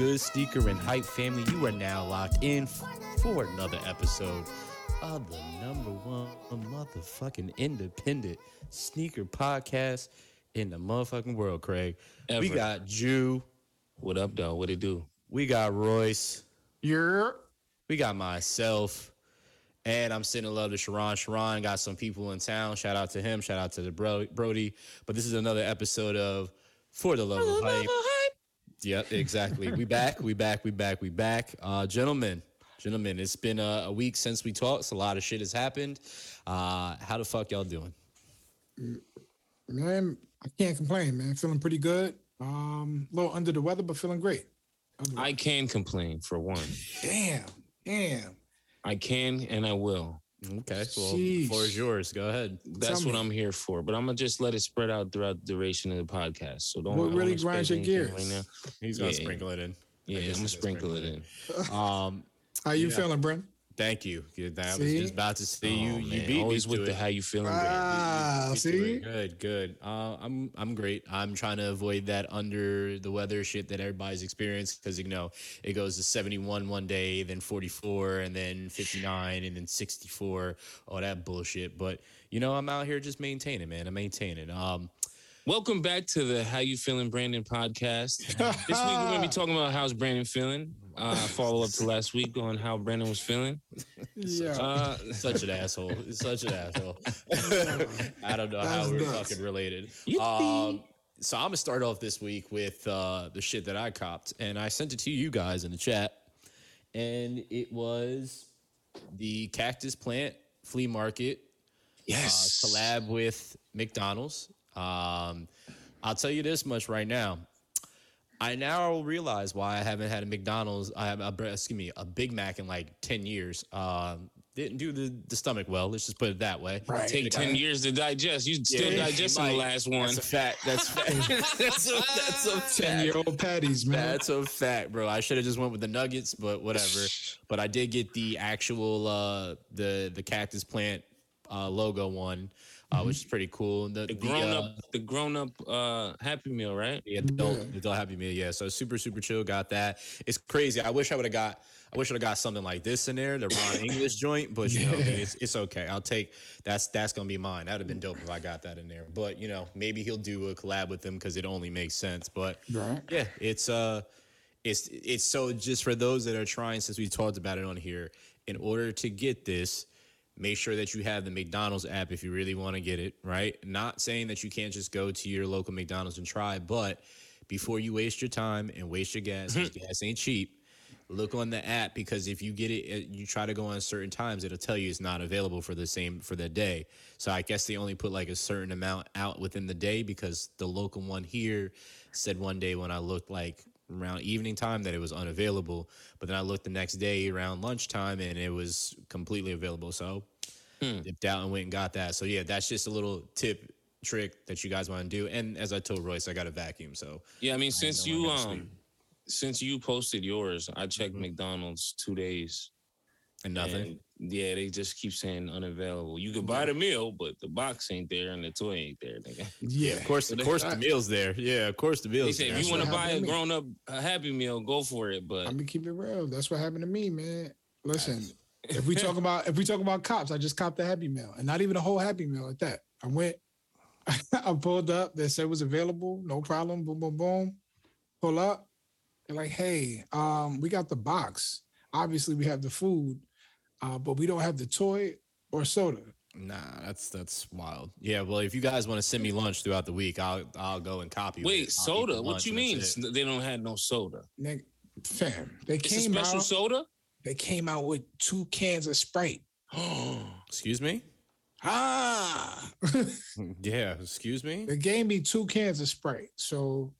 Goods sneaker and hype family, you are now locked in for another episode of the number one motherfucking independent sneaker podcast in the motherfucking world, Craig. Ever. We got Jew. What up, though? What it do? We got Royce. Yeah. We got myself. And I'm sending love to Sharon. Sharon got some people in town. Shout out to him. Shout out to the Brody. But this is another episode of For the Love of Hype. Yep, exactly. We back. Gentlemen, it's been a week since we talked. So a lot of shit has happened. How the fuck y'all doing? Man, I can't complain, man. Feeling pretty good. A little under the weather, but feeling great. I can complain for one. Damn. I can and I will. Okay. Well, the floor is yours. Go ahead. That's what I'm here for. But I'm going to just let it spread out throughout the duration of the podcast. So don't really grind your gears right now. He's going to sprinkle it in. Yeah, I'm going to sprinkle it in. How you feeling, Brent? Thank you. I was just about to see you. You beat always me with the how you feeling. Ah, see? Good. I'm great. I'm trying to avoid that under the weather shit that everybody's experienced because, you know, it goes to 71 one day, then 44, and then 59, and then 64. All that bullshit. But, you know, I'm out here just maintaining, man. Welcome back to the How You Feeling Brandon podcast. This week we're going to be talking about how's Brandon feeling. Follow up to last week on how Brandon was feeling. Yeah. Such an asshole. I don't know how we're fucking related. So I'm going to start off this week with the shit that I copped. And I sent it to you guys in the chat. And it was the Cactus Plant Flea Market. Yes. Collab with McDonald's. I'll tell you this much right now. I now realize why I haven't had a McDonald's. A Big Mac in like 10 years. Didn't do the stomach well. Let's just put it that way. Right. Take 10 years to digest. You still digesting the last one. That's a fact. That's a 10-year-old patties, man. That's a fact, bro. I should have just went with the nuggets, but whatever. But I did get the actual the Cactus Plant logo one. Which is pretty cool. The grown up Happy Meal, right? Yeah, the adult Happy Meal. Yeah, so super, super chill. Got that. It's crazy. I wish I would have got something like this in there, the Ron English joint. But you know, it's okay. I'll take that's gonna be mine. That'd have been dope if I got that in there. But you know, maybe he'll do a collab with them because it only makes sense. But yeah, it's so just for those that are trying. Since we talked about it on here, in order to get this. Make sure that you have the McDonald's app if you really want to get it, right? Not saying that you can't just go to your local McDonald's and try, but before you waste your time and waste your gas, because gas ain't cheap, look on the app because if you get it, you try to go on certain times, it'll tell you it's not available for the day. So I guess they only put like a certain amount out within the day because the local one here said one day when I looked like around evening time that it was unavailable. But then I looked the next day around lunchtime and it was completely available. So dipped out and went and got that. So yeah, that's just a little tip trick that you guys want to do. And as I told Royce, I got a vacuum. So yeah, I mean, since you posted yours, I checked McDonald's 2 days and nothing. And yeah, they just keep saying unavailable. You could buy the meal, but the box ain't there and the toy ain't there. Nigga. Yeah, of course, the meal's there. Yeah, of course the meal's there. They say if you want to buy a grown up Happy Meal, go for it. But I'm gonna keep it real. That's what happened to me, man. Listen. If we talk about cops, I just copped the Happy Meal and not even a whole Happy Meal at that. I went, I pulled up. They said it was available, no problem. Boom, boom, boom. Pull up. They're like, hey, we got the box. Obviously, we have the food, but we don't have the toy or soda. Nah, that's wild. Yeah, well, if you guys want to send me lunch throughout the week, I'll go and copy. Wait, soda? What you mean? They don't have no soda? Fam, soda. They came out with 2 cans of Sprite. Excuse me? Yeah, excuse me? They gave me 2 cans of Sprite. So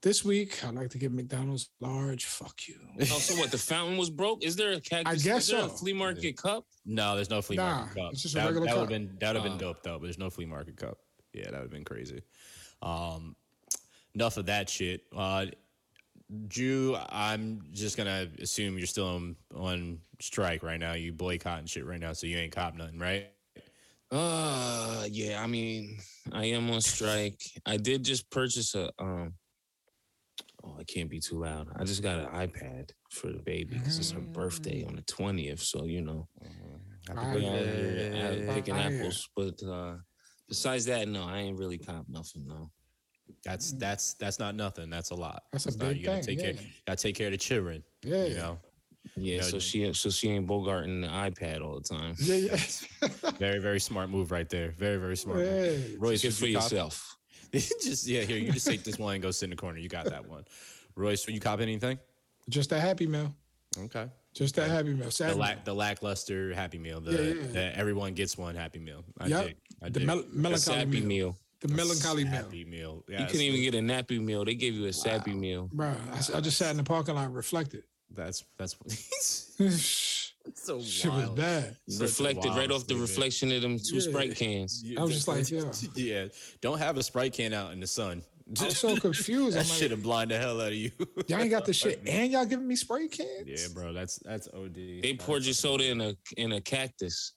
this week, I'd like to give McDonald's large fuck you. Oh, so what? The fountain was broke? Is there a cactus? I guess so. Is there a flea market cup? No, there's no flea market cup. It's just a regular cup. That would have been dope, though, but there's no flea market cup. Yeah, that would have been crazy. Enough of that shit. Jew, I'm just going to assume you're still on strike right now. You boycotting shit right now, so you ain't cop nothing, right? Yeah, I mean, I am on strike. I did just purchase a I can't be too loud. I just got an iPad for the baby because it's her birthday on the 20th. So, you know, picking apples. But besides that, no, I ain't really cop nothing, no. That's not nothing. That's a lot. That's a big thing. You gotta take care of the children. Yeah, you know. Yeah, you know, so she ain't bogarting the iPad all the time. Yeah, yeah. Very, very smart move right there. Very, very smart. Yeah. Royce, just for yourself. Just here. You just take this one and go sit in the corner. You got that one. Royce, will you cop anything? Just a Happy Meal. Okay. Just that Happy Meal. The lackluster Happy Meal. The everyone gets one Happy Meal. I dig. The melancholy meal. The melancholy meal. Yeah, you couldn't even get a nappy meal. They gave you a sappy meal. Bro, I just sat in the parking lot and reflected. That's so wild. Shit was bad. Reflected right off the reflection of them two Sprite cans. I was just like, yeah. Don't have a Sprite can out in the sun. I'm so confused. That shit will blind the hell out of you. Y'all ain't got the shit, and y'all giving me Sprite cans. Yeah, bro, that's OD. They poured your soda in a cactus.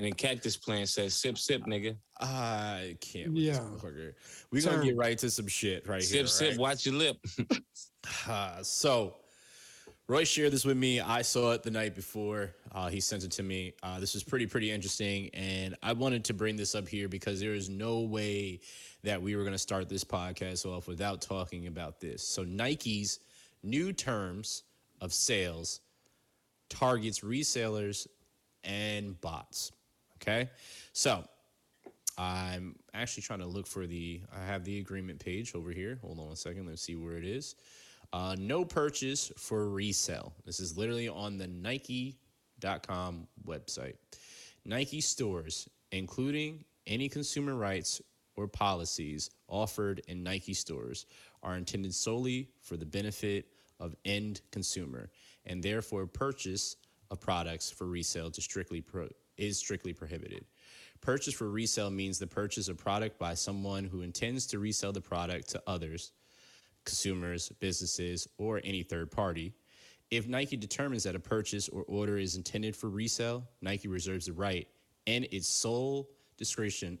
And then Cactus Plant says, sip, sip, nigga. I can't with this motherfucker. We're going to get right to some shit right here. Sip, sip, watch your lip. So, Roy shared this with me. I saw it the night before. He sent it to me. This is pretty interesting. And I wanted to bring this up here because there is no way that we were going to start this podcast off without talking about this. So, Nike's new terms of sales targets resellers and bots. Okay, so I'm actually trying to look for I have the agreement page over here. Hold on one second. Let's see where it is. No purchase for resale. This is literally on the Nike.com website. Nike stores, including any consumer rights or policies offered in Nike stores, are intended solely for the benefit of end consumer, and therefore purchase of products for resale to is strictly prohibited. Purchase for resale means the purchase of product by someone who intends to resell the product to others, consumers, businesses, or any third party. If Nike determines that a purchase or order is intended for resale, Nike reserves the right and its sole discretion,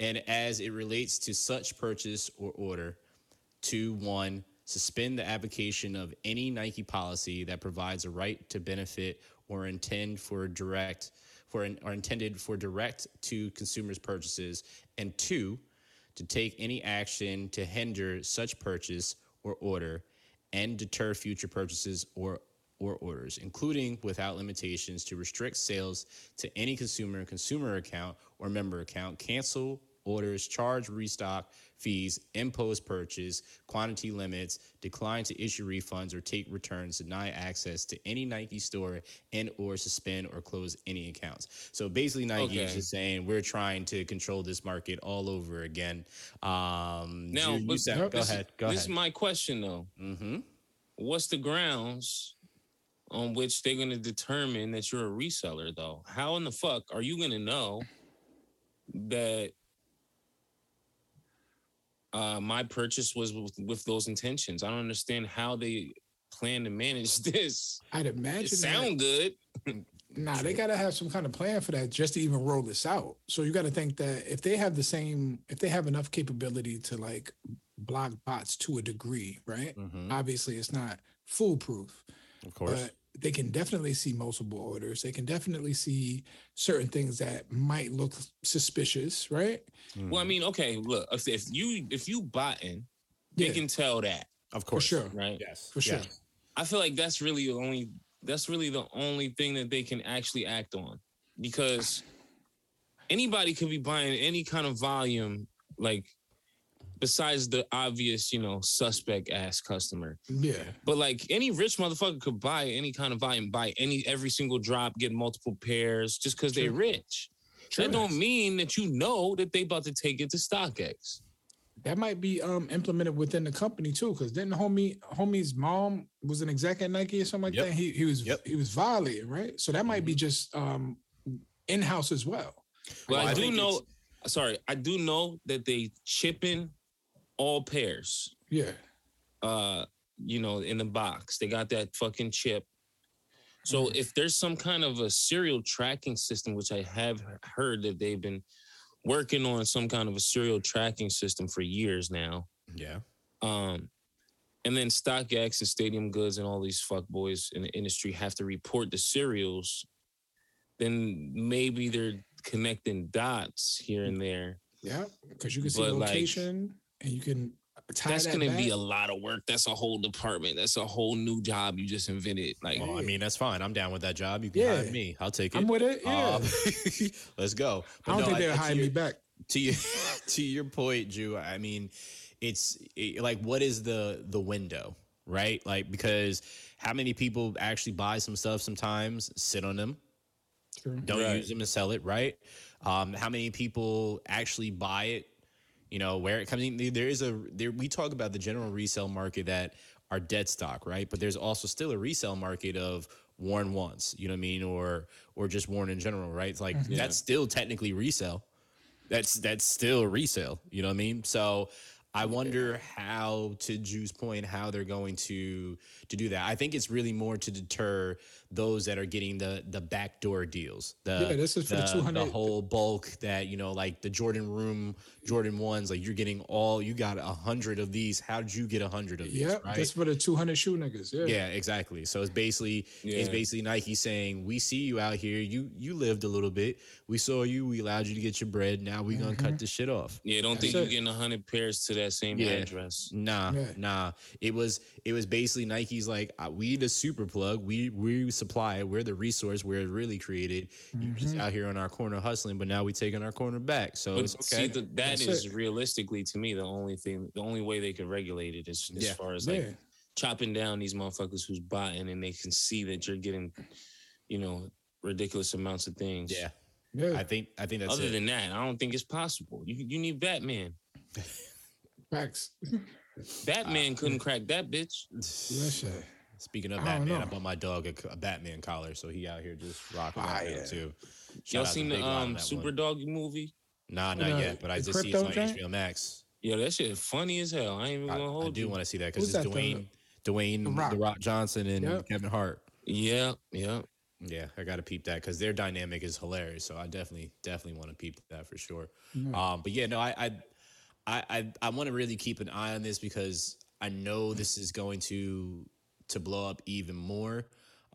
and as it relates to such purchase or order, to one, suspend the application of any Nike policy that provides a right to benefit or intended for direct to consumers purchases, and two, to take any action to hinder such purchase or order and deter future purchases or orders, including without limitations to restrict sales to any consumer account or member account, cancel orders, charge restock fees, impose purchase quantity limits, decline to issue refunds or take returns, deny access to any Nike store, and or suspend or close any accounts. So basically Nike is just saying we're trying to control this market all over again. Now, go ahead. This is my question though. Mm-hmm. What's the grounds on which they're going to determine that you're a reseller though? How in the fuck are you going to know that my purchase was with those intentions? I don't understand how they plan to manage this. I'd imagine it sound good. Nah, they got to have some kind of plan for that just to even roll this out. So you got to think that if they have enough capability to like block bots to a degree, right? Mm-hmm. Obviously, it's not foolproof. Of course. But they can definitely see multiple orders. They can definitely see certain things that might look suspicious, right? Mm. Well, I mean, okay, look, if you botting, they can tell that. Of course. For sure. Right? Yes. For sure. Yeah. I feel like that's really the only thing that they can actually act on, because anybody could be buying any kind of volume, like besides the obvious, you know, suspect ass customer. Yeah. But like any rich motherfucker could buy any kind of volume, buy every single drop, get multiple pairs just because they're rich. True. That don't mean that you know that they about to take it to StockX. That might be implemented within the company too, because then homie's mom was an exec at Nike or something like that. He was violated, right? So that might be just in-house as well. Well, I do know that they chip in all pairs. Yeah. You know, in the box. They got that fucking chip. So if there's some kind of a serial tracking system, which I have heard that they've been working on some kind of a serial tracking system for years now. Yeah. And then StockX and Stadium Goods and all these fuckboys in the industry have to report the serials. Then maybe they're connecting dots here and there. Yeah, because you can see location, like, and you can tie that's that going to be a lot of work. That's a whole department. That's a whole new job you just invented. Like, well, I mean, that's fine. I'm down with that job. You can hire me. I'll take it. I'm with it. Yeah. Let's go. But I don't think they'll hire me back. To your point, Drew, I mean, it's like, what is the window, right? Like, because how many people actually buy some stuff sometimes, sit on them, don't use them and sell it, right? How many people actually buy it, you know, where it comes in? We talk about the general resale market that are dead stock, right? But there's also still a resale market of worn once, you know what I mean? Or just worn in general, right? It's like, that's still technically resale. That's still resale, you know what I mean? So I wonder how, to Drew's point, how they're going to do that. I think it's really more to deter those that are getting the backdoor deals. This is for the 200. The whole bulk that, you know, like the Jordan 1s, like you're getting all, you got 100 of these. How did you get 100 of these? Yeah, right? That's for the 200 shoe niggas. Yeah, yeah, exactly. So it's basically Nike saying, we see you out here. You lived a little bit. We saw you. We allowed you to get your bread. Now we're going to cut this shit off. Yeah, don't think you're getting 100 pairs to that same address. Nah. It was basically Nike's like, we the super plug. We supply it. We're the resource. We're really created. You're just out here on our corner hustling, but now we taking our corner back. So but it's okay. See, that is realistically to me the only thing. The only way they could regulate it is as far as like chopping down these motherfuckers who's buying, and they can see that you're getting, you know, ridiculous amounts of things. Yeah, yeah. I think that's other than that, I don't think it's possible. You need Batman. Facts. Batman couldn't crack that bitch. Speaking of Batman, I bought my dog a Batman collar, so he out here just rocking that too. Y'all seen the Super Doggy movie? Nah, not yet, but I just see it on HBO Max. Yo, that shit is funny as hell. I ain't even gonna hold you. I do want to see that because it's Dwayne The Rock Johnson and Kevin Hart. Yeah, I gotta peep that because their dynamic is hilarious. So I definitely want to peep that for sure. But yeah, no, I want to really keep an eye on this because I know this is going to blow up even more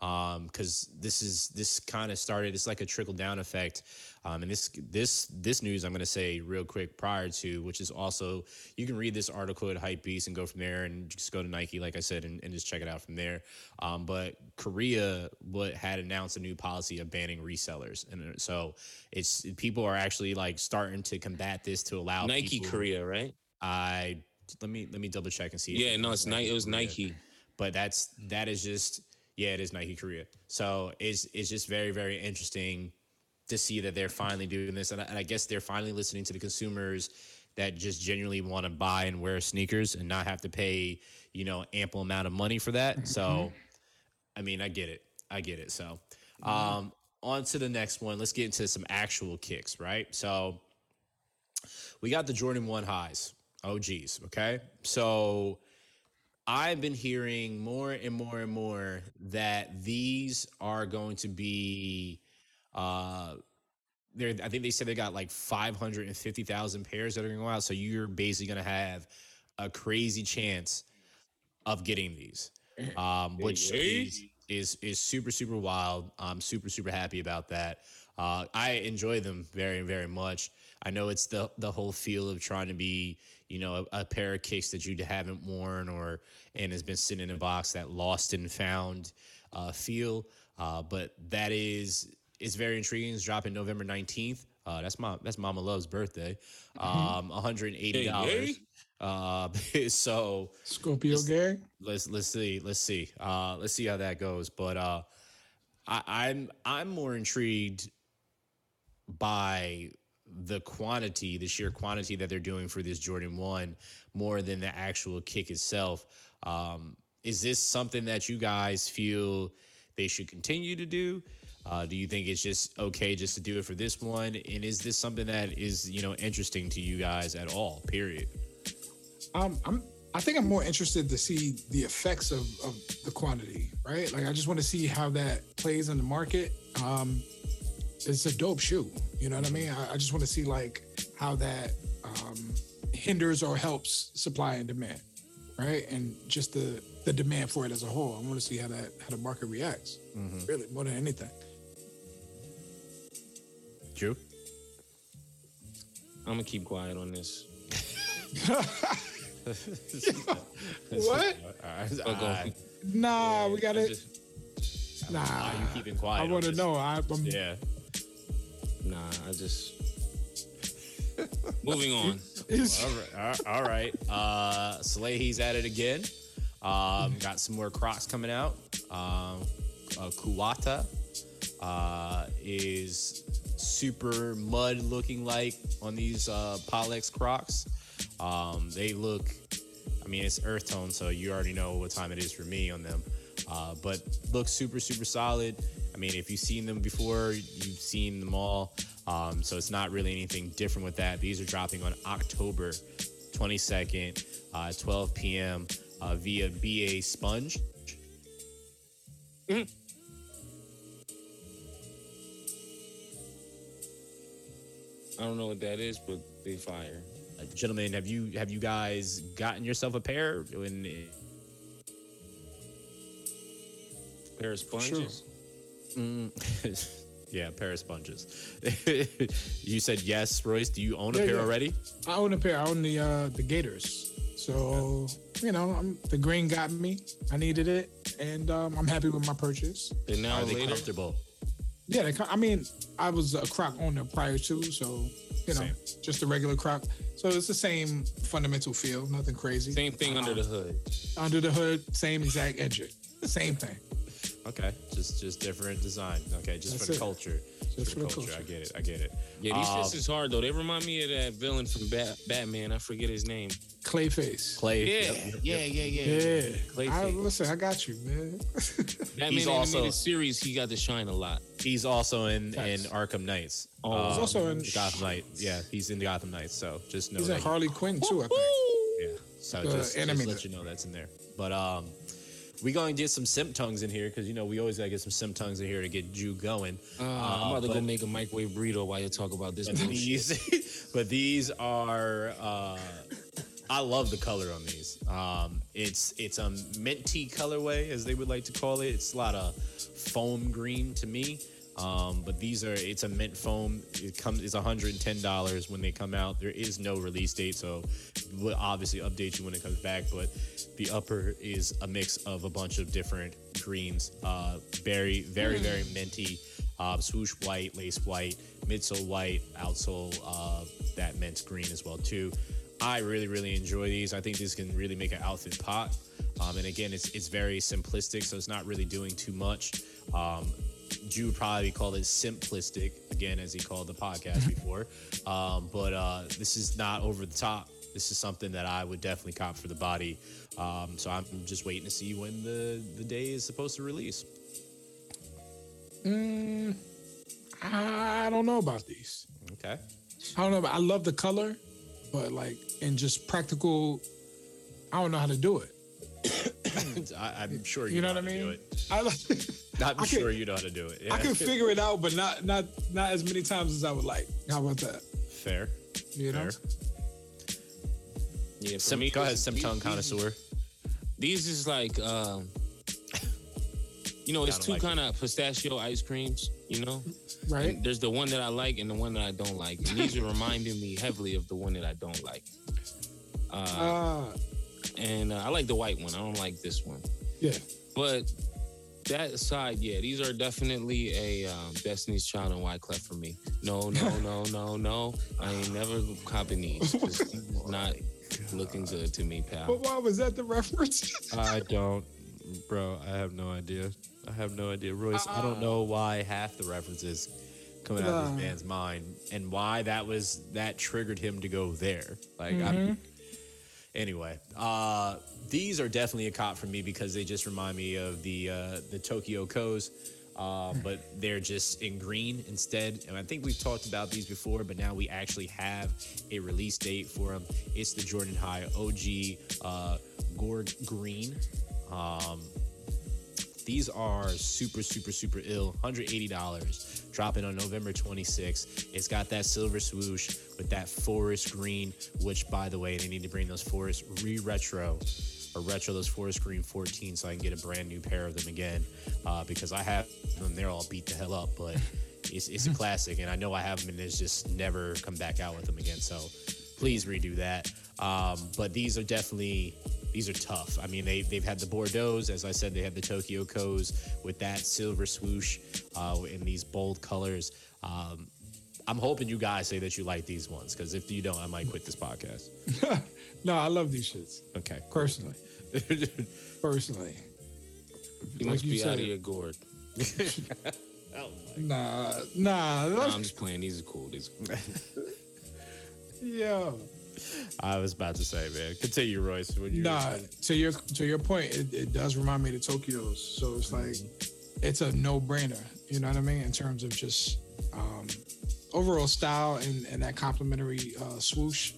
because this kind of started. It's like a trickle down effect, and this news I'm going to say real quick prior to, which is also you can read this article at Hype Beast and go from there and just go to Nike, like I said, and just check it out from there. But Korea had announced a new policy of banning resellers, and so it's people are actually like starting to combat this to allow Nike Korea, right? Let me double check and see. Yeah, no, it's Nike. It was Nike. But it is Nike Korea. So it's just very, very interesting to see that they're finally doing this. And I guess they're finally listening to the consumers that just genuinely want to buy and wear sneakers and not have to pay, you know, ample amount of money for that. So, I mean, I get it. So on to the next one. Let's get into some actual kicks, right? So we got the Jordan 1 highs. OGs, okay? So I've been hearing more and more and more that these are going to be, I think they said they got like 550,000 pairs that are going to go out. So you're basically going to have a crazy chance of getting these, which is super, super wild. I'm super, super happy about that. I enjoy them very, very much. I know it's the whole feel of trying to be, you know, a pair of kicks that you haven't worn and has been sitting in a box, that lost and found feel. But that is very intriguing. It's dropping November 19th. That's Mama Love's birthday. $180. So Scorpio gang. Let's see. Let's see how that goes. But I'm more intrigued by the sheer quantity that they're doing for this Jordan 1 more than the actual kick itself. Is this something that you guys feel they should continue to do? Do you think it's just okay just to do it for this one? And is this something that is, you know, interesting to you guys at all, period? I think I'm more interested to see the effects of the quantity, right? Like, I just want to see how that plays in the market. It's a dope shoe. You know what I mean? I just want to see, like, how that hinders or helps supply and demand, right? And just the demand for it as a whole. I want to see how the market reacts, really, more than anything. Drew? I'm going to keep quiet on this. What? Nah, we got it. Nah. Why are you keeping quiet? I want to know. Yeah. Nah, I just... Moving on. All right. Salehi's at it again. Got some more Crocs coming out. Kuwata is super mud looking like on these Pollex Crocs. They look, I mean, it's earth tone, so you already know what time it is for me on them. But look super, super solid. I mean, if you've seen them before, you've seen them all. So it's not really anything different with that. These are dropping on October 22nd, 12 p.m. Via BA Sponge. Mm-hmm. I don't know what that is, but they fire. Gentlemen, have you guys gotten yourself a pair? A pair of sponges? Sure. Yeah, a pair of sponges. You said yes, Royce. Do you own a pair already? I own a pair. I own the Gators. So, you know, the green got me. I needed it, and I'm happy with my purchase. And now are they comfortable? Yeah, I was a Croc owner prior to, so, you know, same. Just a regular Croc. So it's the same fundamental feel, nothing crazy. Same thing under the hood. Under the hood, same exact engine. Same thing. Okay, just different design. Okay, that's for the culture. Just for the culture. I get it. Yeah, these shits is hard, though. They remind me of that villain from Batman. I forget his name. Clayface. Yeah. Clayface. Listen, I got you, man. That man also, in the series, he got to shine a lot. He's also in Arkham Knights. Oh, he's also in Gotham Knights. Yeah, he's in the Gotham Knights. So just know he's in Harley Quinn too, I think. Yeah. So just let you know that's in there. But we going to get some simp tongues in here because, you know, we always got to get some simp tongues in here to get you going. I'm about to go make a microwave burrito while you talk about this. But these are... I love the color on these. It's a minty colorway, as they would like to call it. It's a lot of foam green to me. But it's a mint foam. It's $110 when they come out. There is no release date, so we'll obviously update you when it comes back. But the upper is a mix of a bunch of different greens. Very, very, very minty. Swoosh white, lace white, midsole white, outsole that mint green as well too. I really, really enjoy these. I think these can really make an outfit pop. And again, it's very simplistic, so it's not really doing too much. Drew probably called it simplistic, again, as he called the podcast before. This is not over the top. This is something that I would definitely cop for the body. So I'm just waiting to see when the day is supposed to release. I don't know about these. Okay. I love the color. But like, and just practical, I don't know how to do it. I'm sure you know what I mean. I'm sure you know how to do it. Yeah. I can figure it out, but not as many times as I would like. How about that? Fair. You know. Yeah. Go ahead, Simtong connoisseur. These is like, you know, it's two kind of pistachio ice creams. You know. Right. And there's the one that I like and the one that I don't like. And these are reminding me heavily of the one that I don't like. And I like the white one. I don't like this one. Yeah. But that aside, yeah, these are definitely a Destiny's Child and Wyclef for me. No. I ain't never copping these. Just not looking good to me, pal. But why was that the reference? I don't. Bro, I have no idea. Royce, I don't know why half the references coming out of this man's mind and why that triggered him to go there. Like, anyway, these are definitely a cop for me because they just remind me of the Tokyo Kos, but they're just in green instead. And I think we've talked about these before, but now we actually have a release date for them. It's the Jordan High OG Gore Green. These are super, super, super ill. $180, dropping on November 26th. It's got that silver swoosh with that forest green, which, by the way, they need to bring those forest re-retro or retro those forest green 14 so I can get a brand new pair of them again, because I have them. They're all beat the hell up, but it's a classic, and I know I have them, and it's just never come back out with them again. So please redo that. But these are definitely... These are tough. I mean, they've had the Bordeaux's. As I said, they had the Tokyo Ko's with that silver swoosh in these bold colors. I'm hoping you guys say that you like these ones, because if you don't, I might quit this podcast. No, I love these shits. Okay. Personally. Personally. You must be out of your gourd. Oh my nah. No, I'm just playing. These are cool. Yeah. I was about to say, man. Continue, Royce. To your point, it does remind me of Tokyo's. So it's like, it's a no-brainer. You know what I mean? In terms of just overall style and that complimentary swoosh.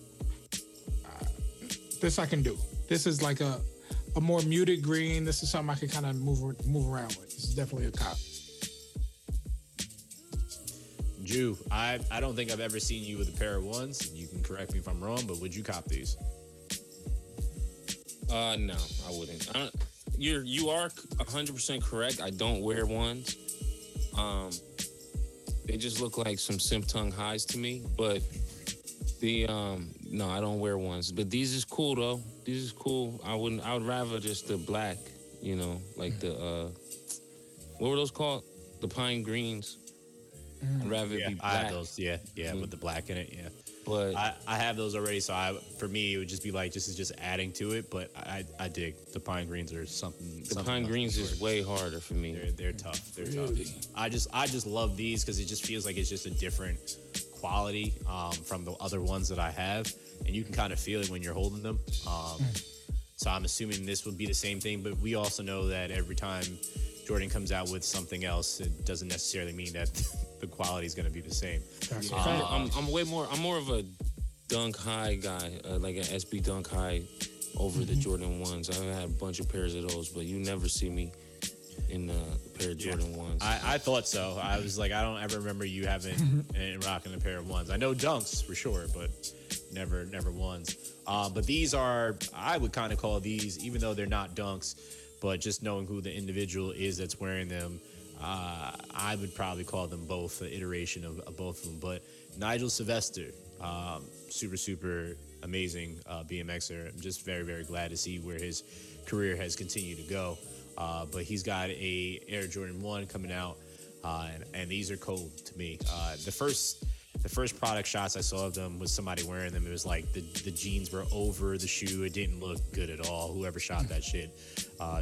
This I can do. This is like a more muted green. This is something I can kind of move around with. This is definitely a cop. Jew, I don't think I've ever seen you with a pair of ones. You can correct me if I'm wrong, but would you cop these? No, I wouldn't. You are 100% correct. I don't wear ones. They just look like some simp tongue highs to me. But no, I don't wear ones. But these is cool though. These is cool. I would rather just the black. You know, like the what were those called? The pine greens. I'd rather be black. I have those, with the black in it, yeah. But I have those already, so for me, it would just be like, this is just adding to it, but I dig. The pine greens are something. The pine greens is way harder for me. They're tough. They're really tough. I just love these because it just feels like it's just a different quality from the other ones that I have, and you can kind of feel it when you're holding them. So I'm assuming this would be the same thing, but we also know that every time Jordan comes out with something else, it doesn't necessarily mean that the quality is going to be the same. I'm more of a dunk high guy, like an SB dunk high over the Jordan 1s. I've had a bunch of pairs of those, but you never see me in a pair of Jordan 1s. I thought so. I was like, I don't ever remember you having and rocking a pair of 1s. I know dunks for sure, but never 1s. But these are, I would kind of call these, even though they're not dunks, but just knowing who the individual is that's wearing them, I would probably call them both an iteration of both of them. But Nigel Sylvester, super, super amazing BMXer. I'm just very, very glad to see where his career has continued to go. But he's got a Air Jordan 1 coming out, and these are cold to me. The first product shots I saw of them was somebody wearing them. It was like the jeans were over the shoe. It didn't look good at all. Whoever shot that shit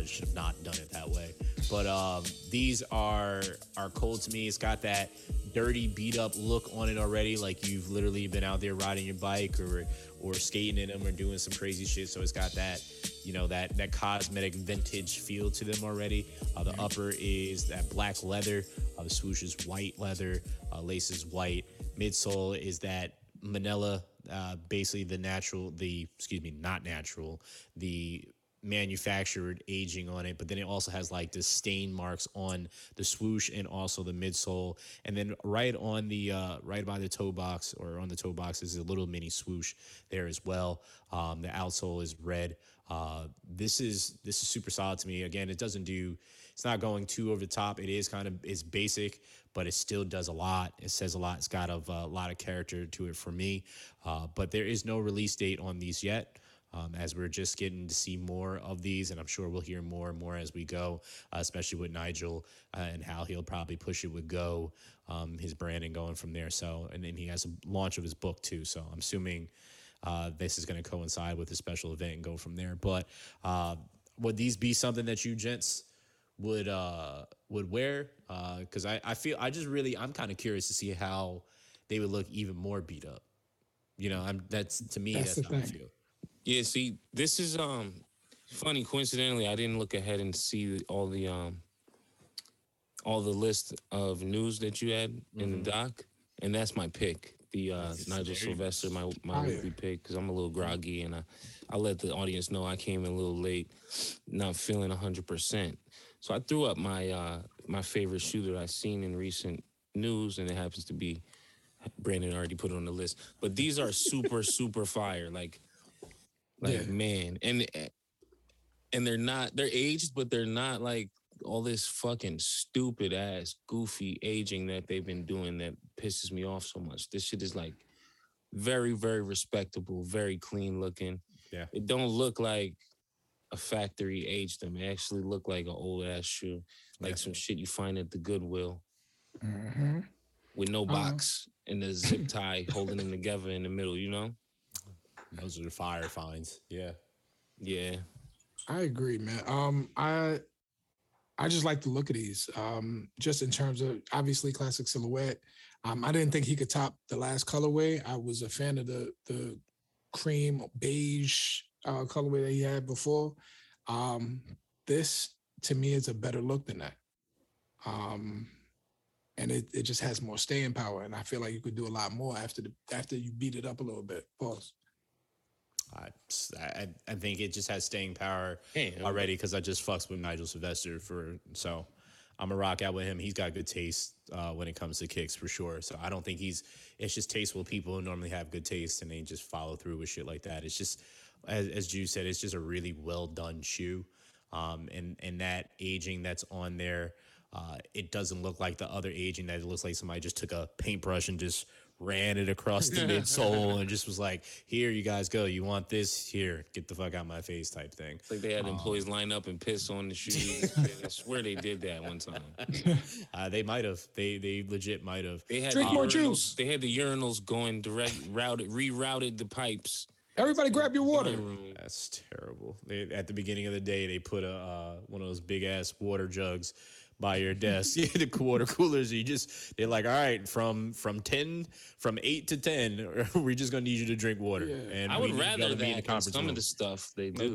should have not done it that way. But these are cold to me. It's got that dirty, beat up look on it already. Like you've literally been out there riding your bike or skating in them or doing some crazy shit. So it's got that, you know, that cosmetic vintage feel to them already. The upper is that black leather. The swoosh is white leather. Lace is white. Midsole is that manila, basically the manufactured aging on it, but then it also has like the stain marks on the swoosh and also the midsole. And then right on the right by the toe box or on the toe box is a little mini swoosh there as well. The outsole is red. This is super solid to me. Again, it's not going too over the top. It is it's basic, but it still does a lot. It says a lot. It's got a lot of character to it for me. But there is no release date on these yet. As we're just getting to see more of these, and I'm sure we'll hear more and more as we go, especially with Nigel and how he'll probably push it with Go, his brand, and going from there. So, and then he has a launch of his book too. So I'm assuming this is going to coincide with a special event and go from there. But would these be something that you gents would wear? Because I'm kind of curious to see how they would look even more beat up. You know, that's how I feel. Yeah, see, this is funny. Coincidentally, I didn't look ahead and see all the list of news that you had in the doc, and that's my pick, the Nigel Sylvester, my weekly pick, because I'm a little groggy, and I let the audience know I came in a little late, not feeling 100%. So I threw up my my favorite shoe that I've seen in recent news, and it happens to be, Brandon already put it on the list, but these are super, super fire. Like, man. And they're not, they're aged, but they're not like all this fucking stupid ass, goofy aging that they've been doing that pisses me off so much. This shit is like very, very respectable, very clean looking. Yeah. It don't look like a factory aged them. It actually look like an old ass shoe, like some shit you find at the Goodwill. Mm-hmm. With no box and a zip tie holding them together in the middle, you know? Those are the fire finds. Yeah. Yeah. I agree, man. I just like the look of these. Just in terms of, obviously, classic silhouette. I didn't think he could top the last colorway. I was a fan of the cream beige colorway that he had before. This, to me, is a better look than that. And it just has more staying power. And I feel like you could do a lot more after you beat it up a little bit. Pause. I think it just has staying power already because I just fucks with Nigel Sylvester. So I'm going to rock out with him. He's got good taste when it comes to kicks for sure. So I don't think it's just tasteful people who normally have good taste and they just follow through with shit like that. It's just, as Ju said, it's just a really well done shoe. And that aging that's on there, it doesn't look like the other aging that it looks like somebody just took a paintbrush and just ran it across the midsole and just was like, here, you guys go. You want this? Here, get the fuck out of my face type thing. It's like they had employees line up and piss on the shoes. I swear they did that one time. They might have. They legit might have. They had Drink more juice. They had the urinals going direct, rerouted the pipes. Everybody grab your water. That's terrible. At the beginning of the day, they put one of those big-ass water jugs by your desk, the water coolers. You just, they're like, all right, from 8 to 10, we're just gonna need you to drink water. Yeah. And I would rather that than some of the stuff they do.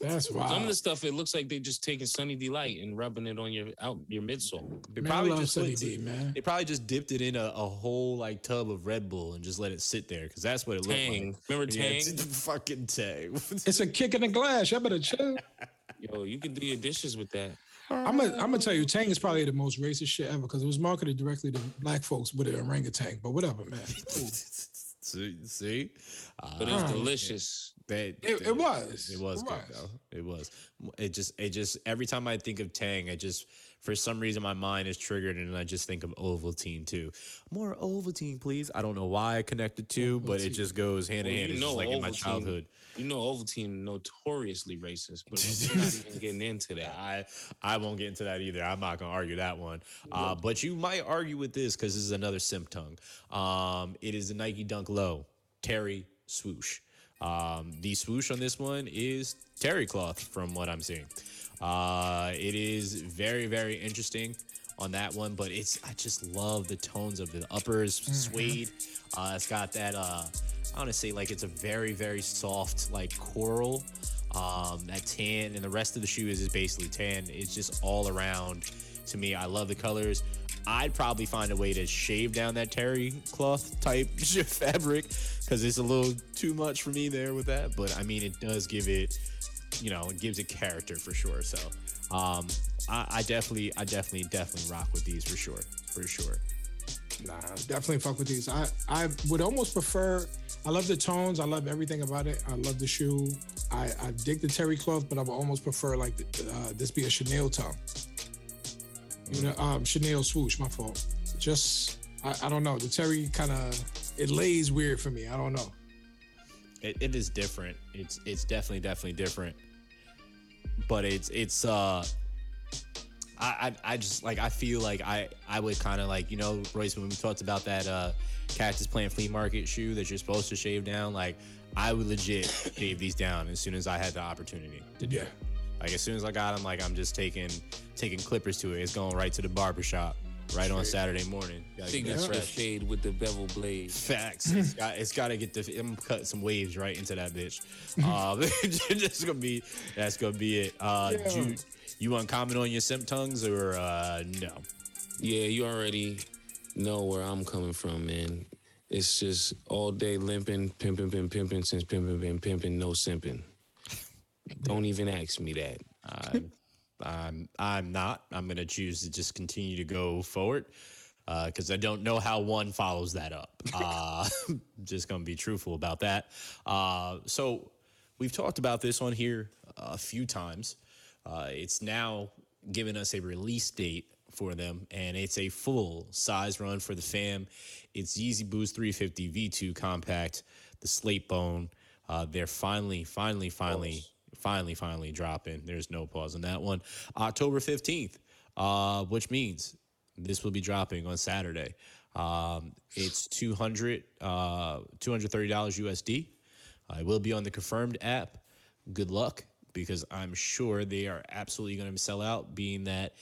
That's wild. Some of the stuff it looks like they just taking Sunny Delight and rubbing it on your midsole. They probably just dipped it in a whole like tub of Red Bull and just let it sit there because that's what it looked like. Remember Tang? It's fucking Tang. It's a kick in the glass. I better chill. Yo, you can do your dishes with that. I'm gonna tell you, Tang is probably the most racist shit ever because it was marketed directly to black folks with an orangutan. But whatever, man. See, but it was delicious. It was good though. It was. It just. Every time I think of Tang, for some reason my mind is triggered and I just think of Ovaltine too. More Ovaltine, please. I don't know why I connected to, but it just goes hand in hand. It's just like Ovaltine, in my childhood. You know, Ovaltine notoriously racist, but we're not even getting into that. I won't get into that either. I'm not gonna argue that one. But you might argue with this because this is another simp tongue. It is the Nike Dunk Low Terry swoosh. The swoosh on this one is terry cloth, from what I'm seeing. It is very, very interesting on that one, but I just love the tones of the uppers, suede. It's got that, I want to say like it's a very, very soft like coral, that tan, and the rest of the shoe is basically tan. It's just all around to me. I love the colors. I'd probably find a way to shave down that terry cloth type fabric because it's a little too much for me there with that. But I mean, it does give it, it gives it character for sure. So I definitely rock with these for sure. Nah, definitely fuck with these. I would almost prefer. I love the tones. I love everything about it. I love the shoe. I dig the terry cloth, but I would almost prefer like this be a Chanel tone. Chanel swoosh, my fault. Just, I don't know. The terry kind of, it lays weird for me. I don't know. It is different. It's definitely different. But I just like, I feel like I would kind of like, Royce, when we talked about that Cactus Plant Flea Market shoe that you're supposed to shave down, like I would legit shave these down as soon as I had the opportunity. Yeah. Like as soon as I got them, like I'm just taking clippers to it. It's going right to the barbershop right on Saturday morning. Signature shade with the bevel blade. Facts. It's got to get I'm cut some waves right into that bitch. That's gonna be it. You want to comment on your simp tongues or no? Yeah, you already know where I'm coming from, man. It's just all day limping, pimping since pimping, no simping. Don't even ask me that. I'm not. I'm going to choose to just continue to go forward because I don't know how one follows that up. Just going to be truthful about that. So we've talked about this on here a few times. It's now given us a release date for them, and it's a full size run for the fam. It's Yeezy Boost 350 V2 Compact, the Slate Bone. They're finally dropping. There's no pause on that one. October 15th, which means this will be dropping on Saturday. It's $230 USD. It will be on the Confirmed app. Good luck, because I'm sure they are absolutely going to sell out, being that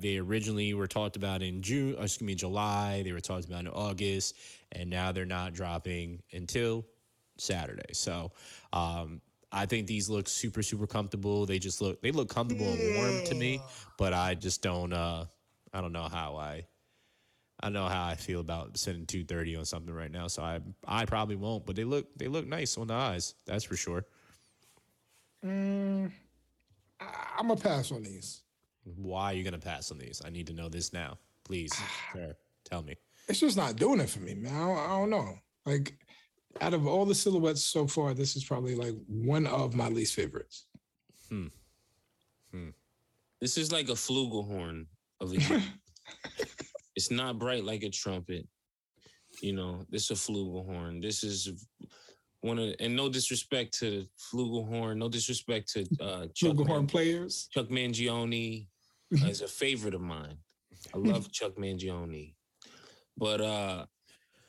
they originally were talked about in July. They were talked about in August, and now they're not dropping until Saturday. So I think these look super, super comfortable. They look comfortable and warm to me, but I just don't know how I feel about sending $230 on something right now. So I probably won't, but they look nice on the eyes. That's for sure. I'm going to pass on these. Why are you going to pass on these? I need to know this now. Please, sir, tell me. It's just not doing it for me, man. I don't know. Like, out of all the silhouettes so far, this is probably like one of my least favorites. This is like a flugelhorn of a It's not bright like a trumpet. You know, this is a flugelhorn. This is one of, and no disrespect to the flugelhorn, no disrespect to flugelhorn players. Chuck Mangione is a favorite of mine. I love Chuck Mangione, but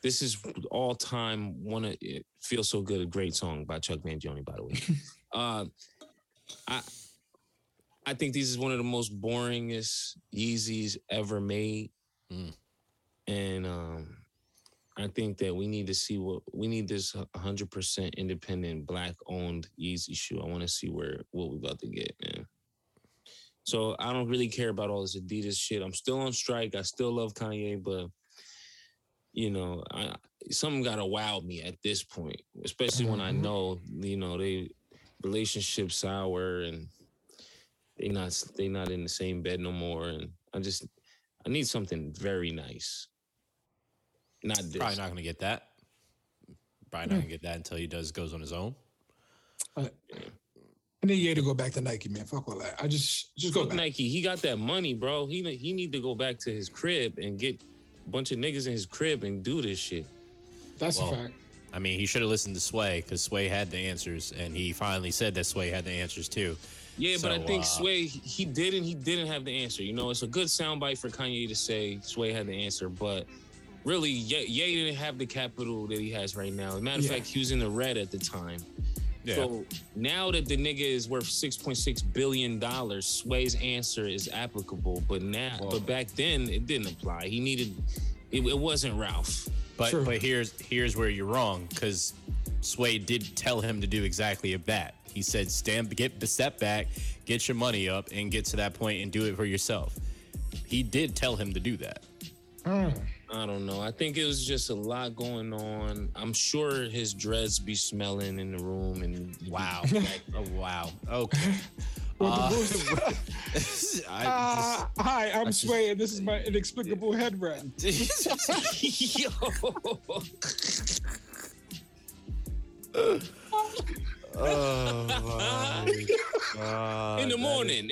this is all time one of it. Feels So Good, a great song by Chuck Mangione, by the way. I think this is one of the most boringest Yeezys ever made. And I think that we need to see this 100% independent black owned Yeezy shoe. I want to see what we're about to get, man. So I don't really care about all this Adidas shit. I'm still on strike. I still love Kanye, but you know, something got to wow me at this point, especially when I know, you know, they relationship's sour and they not in the same bed no more. And I need something very nice. Not this. Probably not going to get that. Probably not going to get that until he goes on his own. I need you to go back to Nike, man. Fuck all that. I just go back. Nike, he got that money, bro. He need to go back to his crib and get bunch of niggas in his crib and do this shit. That's a fact. I mean, he should have listened to Sway, because Sway had the answers, and he finally said that Sway had the answers too. Yeah, so, but I think Sway, he didn't have the answer. You know, it's a good soundbite for Kanye to say Sway had the answer, but really, Ye didn't have the capital that he has right now. As a matter of fact, he was in the red at the time. Yeah. So now that the nigga is worth $6.6 billion, Sway's answer is applicable. But now, back then, it didn't apply. He needed, it wasn't Ralph. But here's where you're wrong, because Sway did tell him to do exactly that. He said, step back, get your money up, and get to that point and do it for yourself. He did tell him to do that. I don't know. I think it was just a lot going on. I'm sure his dreads be smelling in the room. And wow. Okay. Hi, I'm Sway, and this is my inexplicable head wrap. In the morning.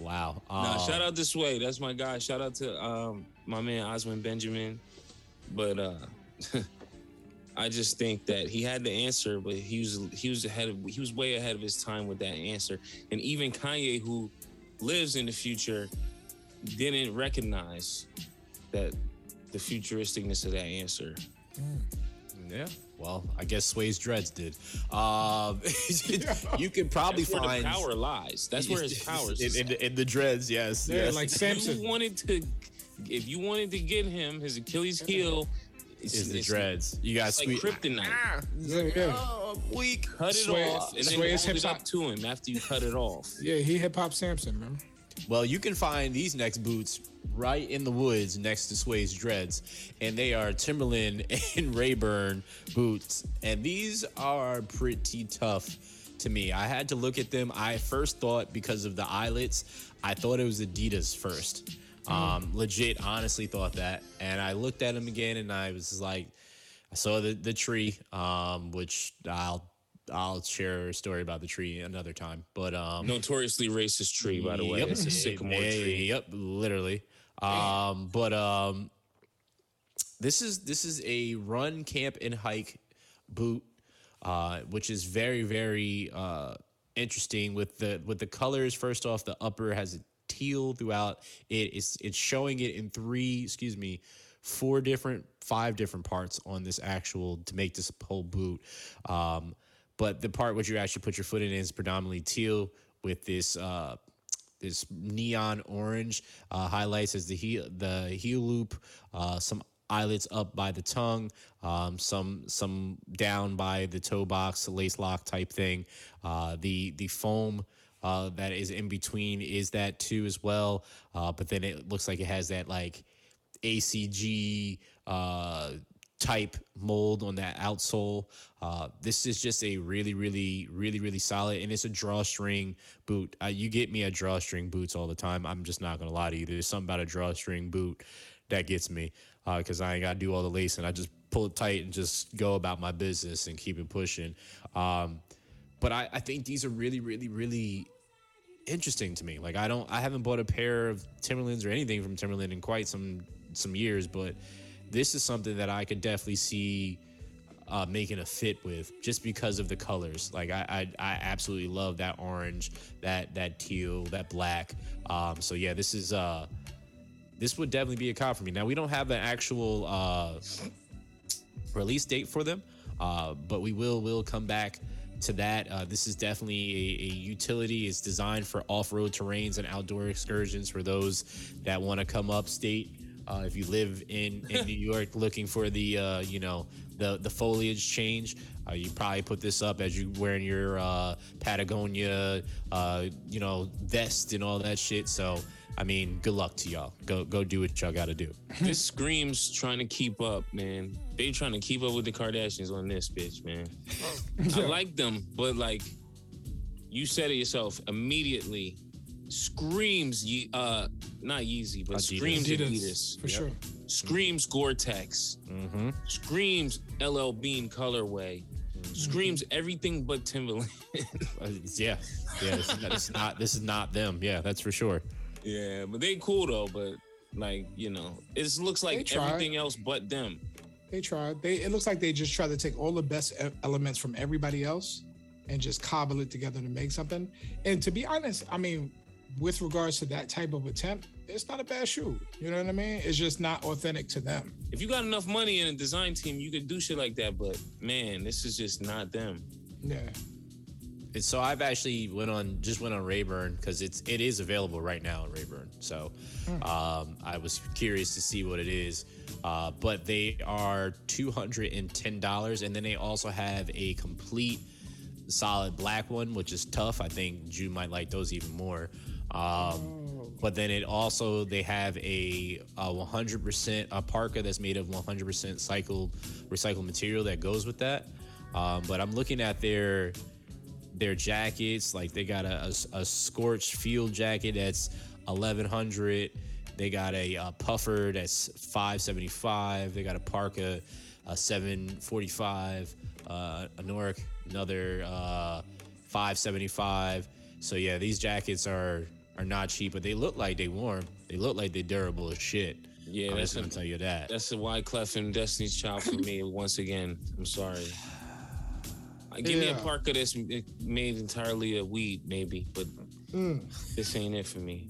Wow. Shout out to Sway. That's my guy. Shout out to my man Osman Benjamin. But I just think that he had the answer, but he was way ahead of his time with that answer. And even Kanye, who lives in the future, didn't recognize that the futuristicness of that answer. Yeah. Well, I guess Sway's dreads did. You can probably That's find where the power lies. That's where his power is. In the dreads, yes. Yeah, yes. Like Samson. If you wanted to get him, his Achilles heel is the dreads. You got like kryptonite. We cut it off and then hold it up to him after you cut it off. Yeah, he hip hop Samson, man. Well, you can find these next boots right in the woods next to Sway's dreads, and they are Timberland and Rayburn boots, and these are pretty tough to me. I had to look at them. I first thought, because of the eyelets, I thought it was Adidas first. Legit, honestly thought that, and I looked at them again, and I was like, I saw the tree, which I'll share a story about the tree another time. But notoriously racist tree, by the way. Yep. It's a sycamore tree. Yep, literally. But this is a run, camp, and hike boot, which is very, very interesting with the colors. First off, the upper has a teal throughout it. It's showing it in five different parts on this actual, to make this whole boot. But the part which you actually put your foot in is predominantly teal, with this neon orange highlights as the heel loop, some eyelets up by the tongue, some down by the toe box, lace lock type thing. The foam that is in between is that too as well. But then it looks like it has that like ACG type mold on that outsole. This is just a really, really, really, really solid, and it's a drawstring boot. You get me at drawstring boots all the time. I'm just not gonna lie to you. There's something about a drawstring boot that gets me, because I ain't gotta do all the lacing. I just pull it tight and just go about my business and keep it pushing. But I think these are really, really, really interesting to me. Like, I haven't bought a pair of Timberlands or anything from Timberland in quite some years, but this is something that I could definitely see making a fit with, just because of the colors. Like, I absolutely love that orange, that teal, that black. So yeah, this would definitely be a cop for me. Now, we don't have an actual release date for them, but we will come back to that. This is definitely a utility. It's designed for off-road terrains and outdoor excursions for those that want to come upstate. If you live in New York looking for the foliage change, you probably put this up as you wearing your Patagonia vest and all that shit. So I mean, good luck to y'all. Go do what y'all gotta do. This screams trying to keep up, man. They trying to keep up with the Kardashians on this bitch, man. I like them, but like you said it yourself, immediately screams not Yeezy, but Adidas. Screams Adidas. For sure. Screams Gore-Tex. Mm-hmm. Screams LL Bean colorway. Mm-hmm. Screams everything but Timberland. Yeah. This is not them. Yeah, that's for sure. Yeah, but they cool though. But like, it looks like everything else but them. They tried. It looks like they just tried to take all the best elements from everybody else and just cobble it together to make something. And to be honest, I mean, with regards to that type of attempt, it's not a bad shoe. You know what I mean? It's just not authentic to them. If you got enough money in a design team, you could do shit like that. But man, this is just not them. Yeah. And so I've actually went on Rayburn, because it is available right now in Rayburn. So I was curious to see what it is. But they are $210, and then they also have a complete solid black one, which is tough. I think Jew might like those even more. But then it also, they have a 100% a parka that's made of 100% recycled material that goes with that. But I'm looking at their jackets. Like, they got a scorched field jacket that's $1,100. They got a puffer that's $575. They got a parka, $745. A Noric, another $575. So yeah, these jackets are not cheap, but they look like they warm. They look like they durable as shit. Yeah, I'm just gonna tell you that. That's a Wyclef and Destiny's Child for me once again. I'm sorry. Give me a parka that's made entirely of weed, maybe, but this ain't it for me.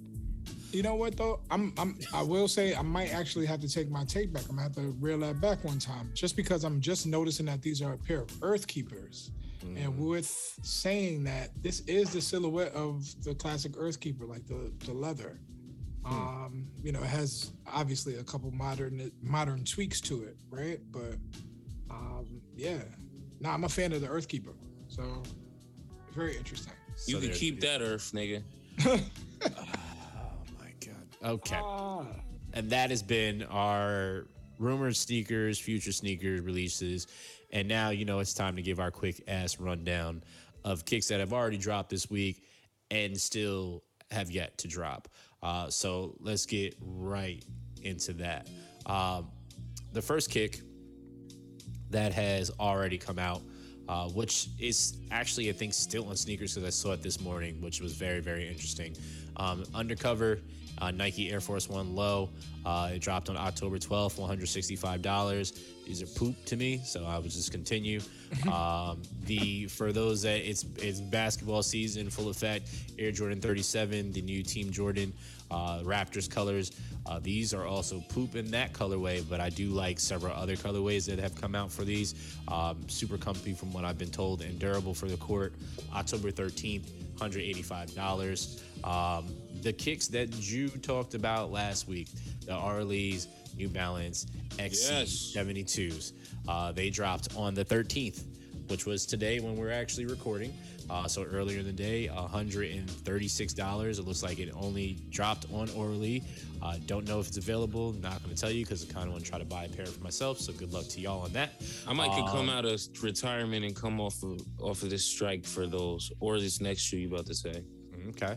You know what though? I will say I might actually have to take my take back. I'm gonna have to reel that back one time, just because I'm just noticing that these are a pair of Earth Keepers, and with saying that, this is the silhouette of the classic Earth Keeper, like the leather. It has obviously a couple modern tweaks to it, right? But I'm a fan of the Earth Keeper, so very interesting. You can keep that Earth, nigga. Okay. And that has been our rumored sneakers, future sneakers releases. And now, you know, it's time to give our quick ass rundown of kicks that have already dropped this week and still have yet to drop. So let's get right into that. The first kick that has already come out, which is actually, I think, still on sneakers because I saw it this morning, which was very, very interesting. Undercover Nike Air Force One Low. It dropped on October 12th, $165. These are poop to me, so I will just continue. For those that it's basketball season, full effect, Air Jordan 37, the new Team Jordan Raptors colors. These are also poop in that colorway, but I do like several other colorways that have come out for these. Super comfy from what I've been told and durable for the court. October 13th, $185. The kicks that you talked about last week, the RLEs, New Balance, XC72s, they dropped on the 13th, which was today when we're actually recording. So earlier in the day, $136. It looks like it only dropped on Orly. Don't know if it's available. Not going to tell you because I kind of want to try to buy a pair for myself. So good luck to y'all on that. I might could come out of retirement and come off of this strike for those, or this next shoe you about to say. Okay.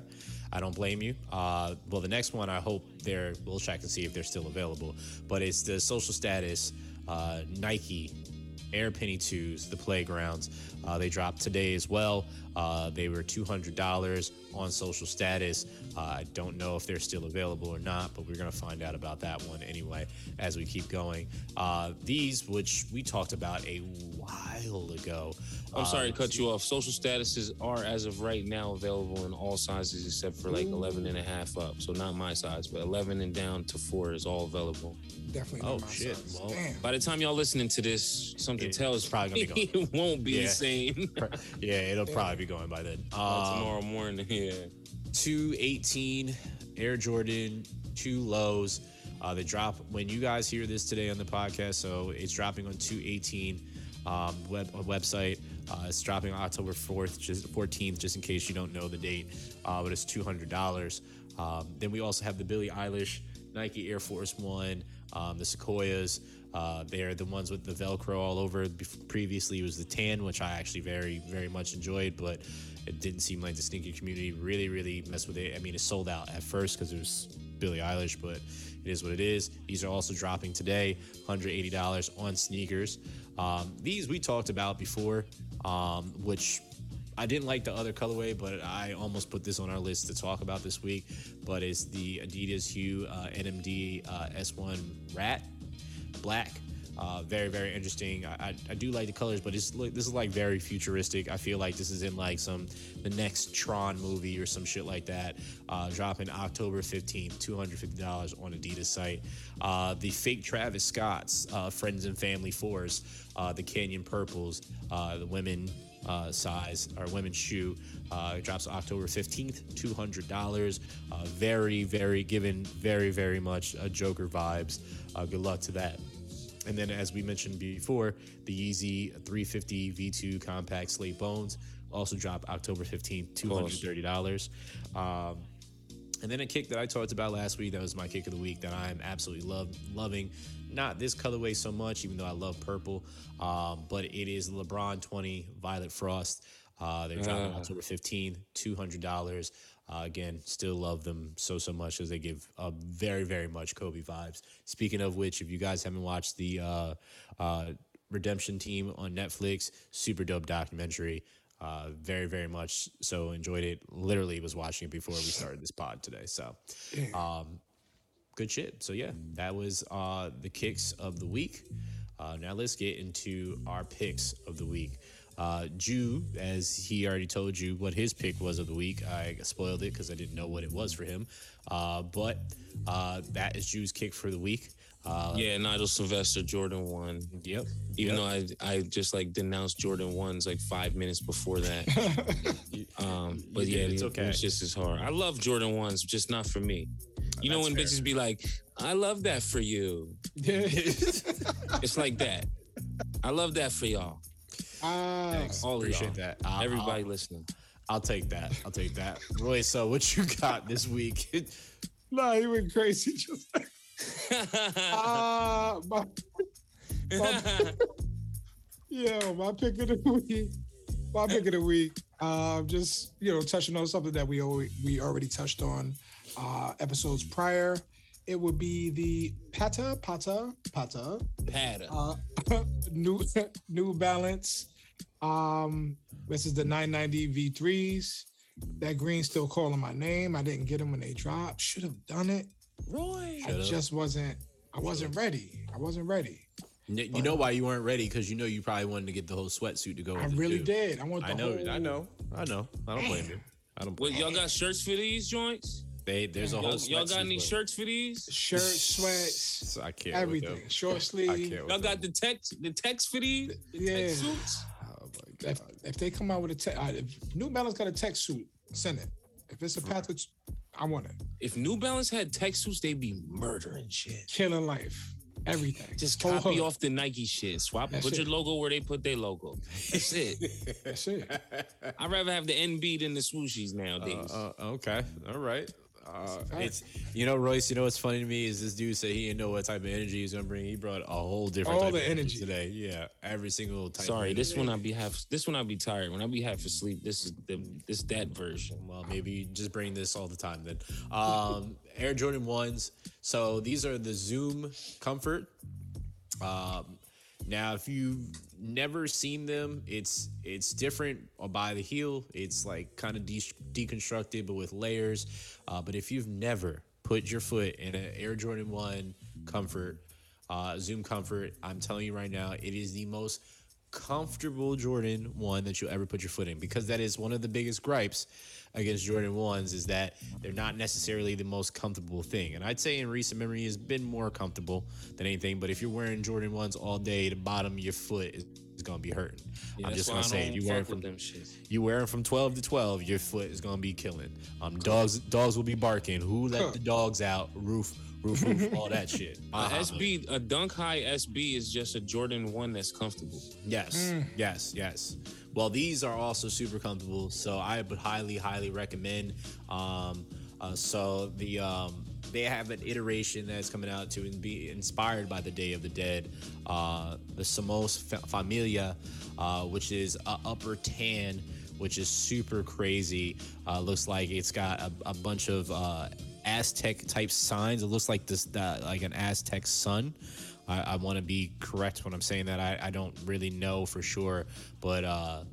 I don't blame you. Well, the next one, I hope we'll check and see if they're still available. But it's the Social Status Nike Air Penny 2s, the Playgrounds. They dropped today as well. They were $200 on Social Status. I don't know if they're still available or not, but we're going to find out about that one anyway as we keep going. These, which we talked about a while ago. I'm sorry to cut you off. Social Statuses are, as of right now, available in all sizes except for like 11 and a half up. So not my size, but 11 and down to 4 is all available. Definitely not my size. Well, damn. By the time y'all listening to this, something tells probably going to be gone. It won't be the same. Yeah, it'll probably be going by then. Tomorrow morning, yeah. 218 Air Jordan 2 lows. They drop when you guys hear this today on the podcast. So it's dropping on 218 website. It's dropping October 4th, just 14th, just in case you don't know the date. But it's $200. Then we also have the Billie Eilish Nike Air Force One, the Sequoias. They're the ones with the Velcro all over. Previously, it was the tan, which I actually very, very much enjoyed, but it didn't seem like the sneaker community really, really messed with it. I mean, it sold out at first because it was Billie Eilish, but it is what it is. These are also dropping today, $180 on sneakers. These we talked about before, which I didn't like the other colorway, but I almost put this on our list to talk about this week, but it's the Adidas Hue NMD S1 Rat. Black, very, very interesting. I do like the colors, but this is like very futuristic. I feel like this is in like the next Tron movie or some shit like that. Dropping October 15th, $250 on Adidas site. The fake Travis Scott's Friends and Family 4s, the Canyon Purples, the women size or women's shoe. Drops October 15th, $200. Very, very given, very, very much Joker vibes. Good luck to that. And then, as we mentioned before, the Yeezy 350 V2 Compact Slate Bones also dropped October 15th, $230. And then a kick that I talked about last week, that was my kick of the week that I'm absolutely loving. Not this colorway so much, even though I love purple, but it is LeBron 20 Violet Frost. They're dropping October 15th, $200. Again, still love them so much because they give very, very much Kobe vibes. Speaking of which, if you guys haven't watched the Redemption Team on Netflix, super dope documentary. Very, very much so enjoyed it. Literally was watching it before we started this pod today. So good shit. So yeah, that was the kicks of the week. Now let's get into our picks of the week. Jew, as he already told you what his pick was of the week, I spoiled it because I didn't know what it was for him. But that is Jew's kick for the week. Yeah, Nigel Sylvester, Jordan 1. Yep. Even though I just like denounced Jordan 1s like 5 minutes before that. But yeah, it's okay. It's just as hard. I love Jordan 1s, just not for me. You know when bitches be like, I love that for you. It's like that. I love that for y'all. Thanks. Appreciate that. Everybody listening. I'll take that. Roy, so what you got this week? No, he went crazy just like my pick of the week. My pick of the week. Just, you know, touching on something that we already touched on episodes prior. It would be the Pata. New Balance. This is the 990 V3s. That green's still calling my name. I didn't get them when they dropped. Should have done it. Roy. I wasn't ready. You know why you weren't ready? Because you know you probably wanted to get the whole sweatsuit to go. I really did. I know. I don't blame you. Y'all got shirts for these joints? There's a whole. Y'all got any shirts for these? Shirts, sweats, I can't. Everything. Short sleeve. Y'all got the text for these? The tech suits? Oh my God. If they come out with a tech, if New Balance got a tech suit, send it. If it's a package, I want it. If New Balance had tech suits, they'd be murdering shit, killing life. Everything. Just copy off the Nike shit. Swap it. Put your logo where they put their logo. That's it. That's it. I'd rather have the NB than the swooshies nowadays. Okay. All right. It's Royce, what's funny to me is this dude said he didn't know what type of energy he was gonna bring. He brought a whole different type of energy today. Yeah. Every single type of energy. This one I'll be tired. When I be half asleep, this is that version. Well, maybe you just bring this all the time then. Air Jordan 1s. So these are the Zoom Comfort. Now if you've never seen them, it's different by the heel. It's like kind of deconstructed but with layers. But if you've never put your foot in an Air Jordan 1 Comfort, Zoom Comfort, I'm telling you right now, it is the most comfortable Jordan 1 that you'll ever put your foot in, because that is one of the biggest gripes against Jordan 1s is that they're not necessarily the most comfortable thing. And I'd say in recent memory it's been more comfortable than anything, but if you're wearing Jordan 1s all day, the bottom of your foot is going to be hurting. Yeah, I'm just going to say, you wear them from 12 to 12, your foot is going to be killing. Dogs will be barking. Who let the dogs out? Roof, all that shit. A Dunk High SB is just a Jordan 1 that's comfortable. Yes. Well, these are also super comfortable, so I would highly, highly recommend. They have an iteration that's coming out to be inspired by the Day of the Dead, the Samos Familia, which is a upper tan, which is super crazy. Looks like it's got a bunch of Aztec type signs. It looks like like an Aztec sun. I want to be correct when I'm saying that. I don't really know for sure, but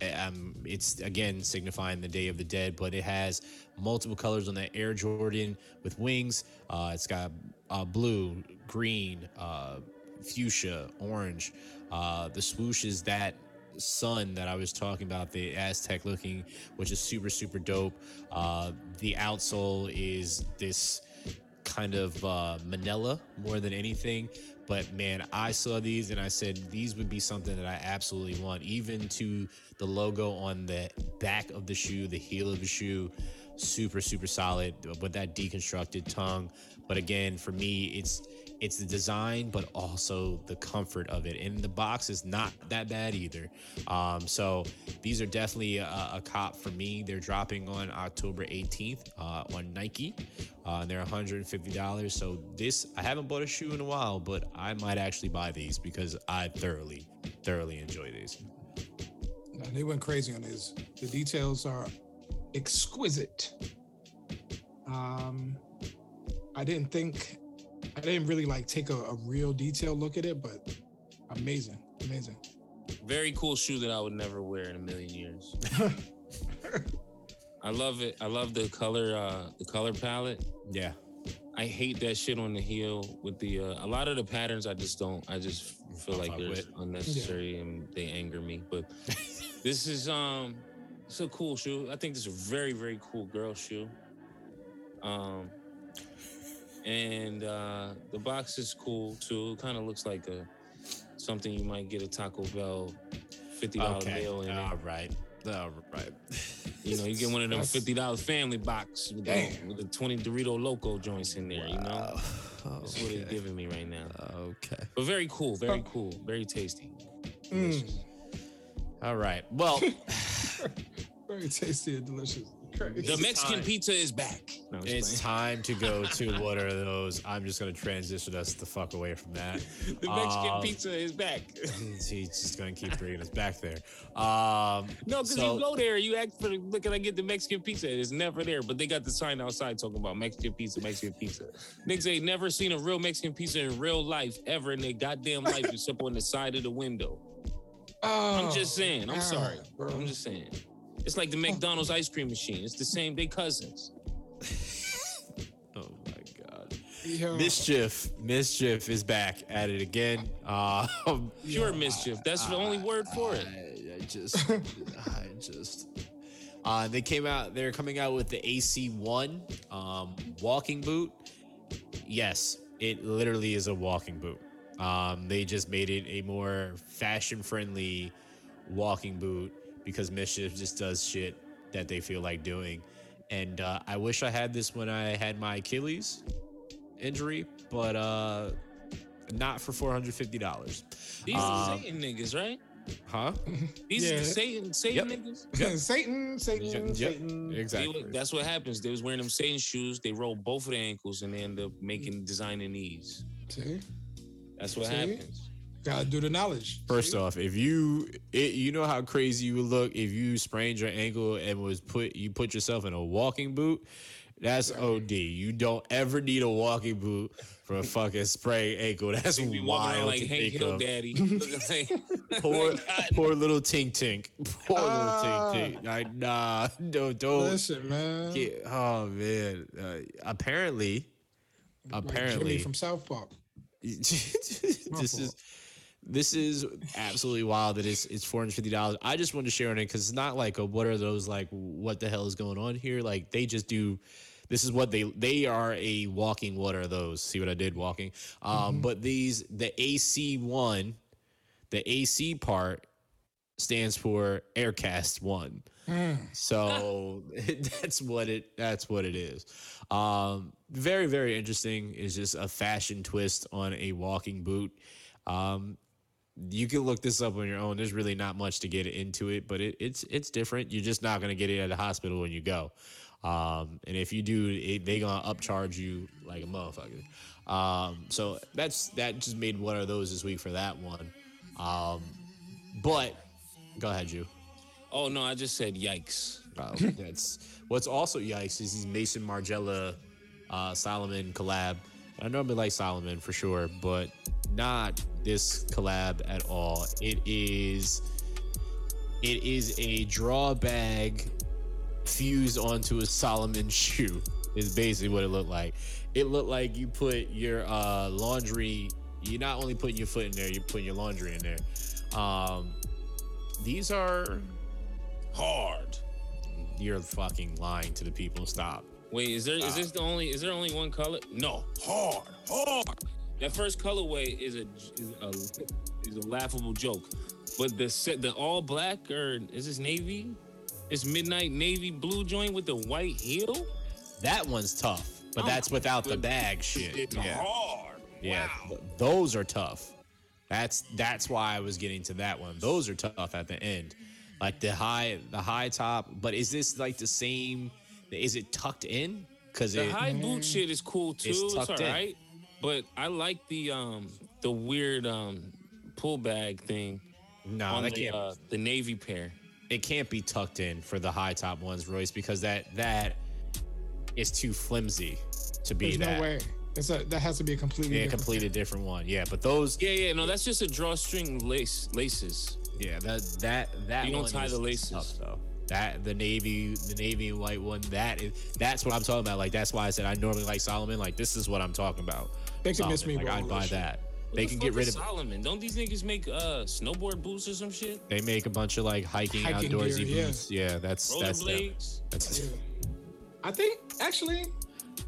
it's again signifying the Day of the Dead. But it has multiple colors on that Air Jordan with wings. It's got blue, green, fuchsia, orange. The swoosh is that sun that I was talking about, the Aztec looking, which is super, super dope. The outsole is this kind of manila more than anything. But man, I saw these and I said these would be something that I absolutely want, even to the logo on the back of the shoe, the heel of the shoe. Super, super solid with that deconstructed tongue. But again, for me, it's the design, but also the comfort of it. And the box is not that bad either. So these are definitely a cop for me. They're dropping on October 18th on Nike. And they're $150. So this, I haven't bought a shoe in a while, but I might actually buy these because I thoroughly, thoroughly enjoy these. No, they went crazy on these. The details are exquisite. I didn't really take a real detailed look at it, but amazing. Very cool shoe that I would never wear in a million years. I love it. I love the color palette. Yeah. I hate that shit on the heel with the, a lot of the patterns I just don't, I just feel like they're unnecessary and they anger me. But this is, it's a cool shoe. I think this is a very, very cool girl shoe. And the box is cool too. It kind of looks like something you might get a Taco Bell $50 meal in. All right. You know, you get one of them $50 family box with the 20 Dorito Loco joints in there. Wow. You know, that's what it's giving me right now. Okay, but very cool, very tasty. All right, well, very tasty and delicious. The Mexican pizza is back. No, it's time to go to what are those? I'm just going to transition us the fuck away from that. The Mexican pizza is back. He's just going to keep bringing us back there. No, because you go there, you ask for, look, can I get the Mexican pizza? It's never there, but they got the sign outside talking about Mexican pizza, Mexican pizza. Niggas ain't never seen a real Mexican pizza in real life ever in their goddamn life except on the side of the window. Oh, I'm just saying. I'm sorry. Bro. I'm just saying. It's like the McDonald's ice cream machine. It's the same. They cousins. Oh, my God. Yo. Mischief is back at it again. Pure mischief. That's the only word for it. They came out. They're coming out with the AC1 walking boot. Yes, it literally is a walking boot. They just made it a more fashion-friendly walking boot because Mischief just does shit that they feel like doing. And I wish I had this when I had my Achilles injury, but not for $450. These are Satan niggas, right? Huh? These are Satan niggas? Yep. Satan. Exactly. That's what happens. They was wearing them Satan shoes. They rolled both of their ankles and they end up designing these. See? That's what happens. Gotta do the knowledge. First off, if you know how crazy you would look if you sprained your ankle and you put yourself in a walking boot, that's OD. You don't ever need a walking boot for a fucking sprained ankle. That's wild. Like Hank Hill Daddy. Poor little Tink Tink. Like, nah, don't. Listen, man. Oh man. Apparently, Jimmy from South Park. This is absolutely wild that it's $450. I just wanted to share on it because it's not like a what are those, like what the hell is going on here? Like they just do. This is what they are, a walking what are those? See what I did walking? But these, the AC1, the AC part stands for Aircast 1. So that's what it is. Very, very interesting. It's just a fashion twist on a walking boot. You can look this up on your own. There's really not much to get into it, but it's different. You're just not going to get it at the hospital when you go. And if you do, they're going to upcharge you like a motherfucker. So that just made one of those this week for that one. But go ahead, you. Oh, no, I just said yikes. What's also yikes is these Mason Margiela, Salomon collab. I normally like Salomon for sure, but not this collab at all. It is a draw bag fused onto a Salomon shoe is basically what it looked like. It looked like you put your laundry, you're not only putting your foot in there, you're putting your laundry in there. These are hard. You're fucking lying to the people. Stop. Wait, is there only one color? No. Hard. That first colorway is a laughable joke. But the all black, or is this navy? It's midnight navy blue joint with the white heel? That one's tough, but that's without the bag shit. It's hard. Yeah. Wow. Those are tough. That's why I was getting to that one. Those are tough at the end. Like the high top, but is this like the same? Is it tucked in? Because the high boot shit is cool too. It's all right, but I like the weird pull bag thing. No, that can't. The navy pair. It can't be tucked in for the high top ones, Royce, because that is too flimsy to be that. There's no way. That has to be a completely different one. Yeah, but those. Yeah. No, that's just a drawstring laces. Yeah, that you don't tie the laces. Tough, though. That the navy and white one. That's what I'm talking about. Like that's why I said I normally like Salomon. Like this is what I'm talking about. They can miss me. Like, I'd buy that. They can get rid of Salomon. Don't these niggas make snowboard boots or some shit? They make a bunch of like hiking outdoorsy boots. Yeah, that's rollerblades. I think actually.